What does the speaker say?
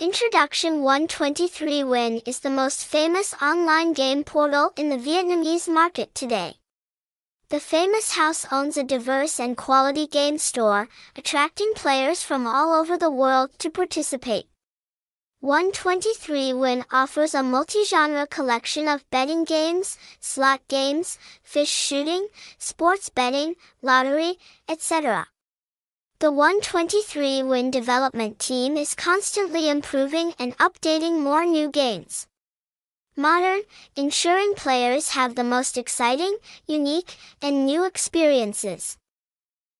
Introduction 123 Win is the most famous online game portal in the Vietnamese market today. The famous house owns a diverse and quality game store, attracting players from all over the world to participate. 123 Win offers a multi-genre collection of betting games, slot games, fish shooting, sports betting, lottery, etc. The 123 Win development team is constantly improving and updating more new games. Modern, ensuring players have the most exciting, unique, and new experiences.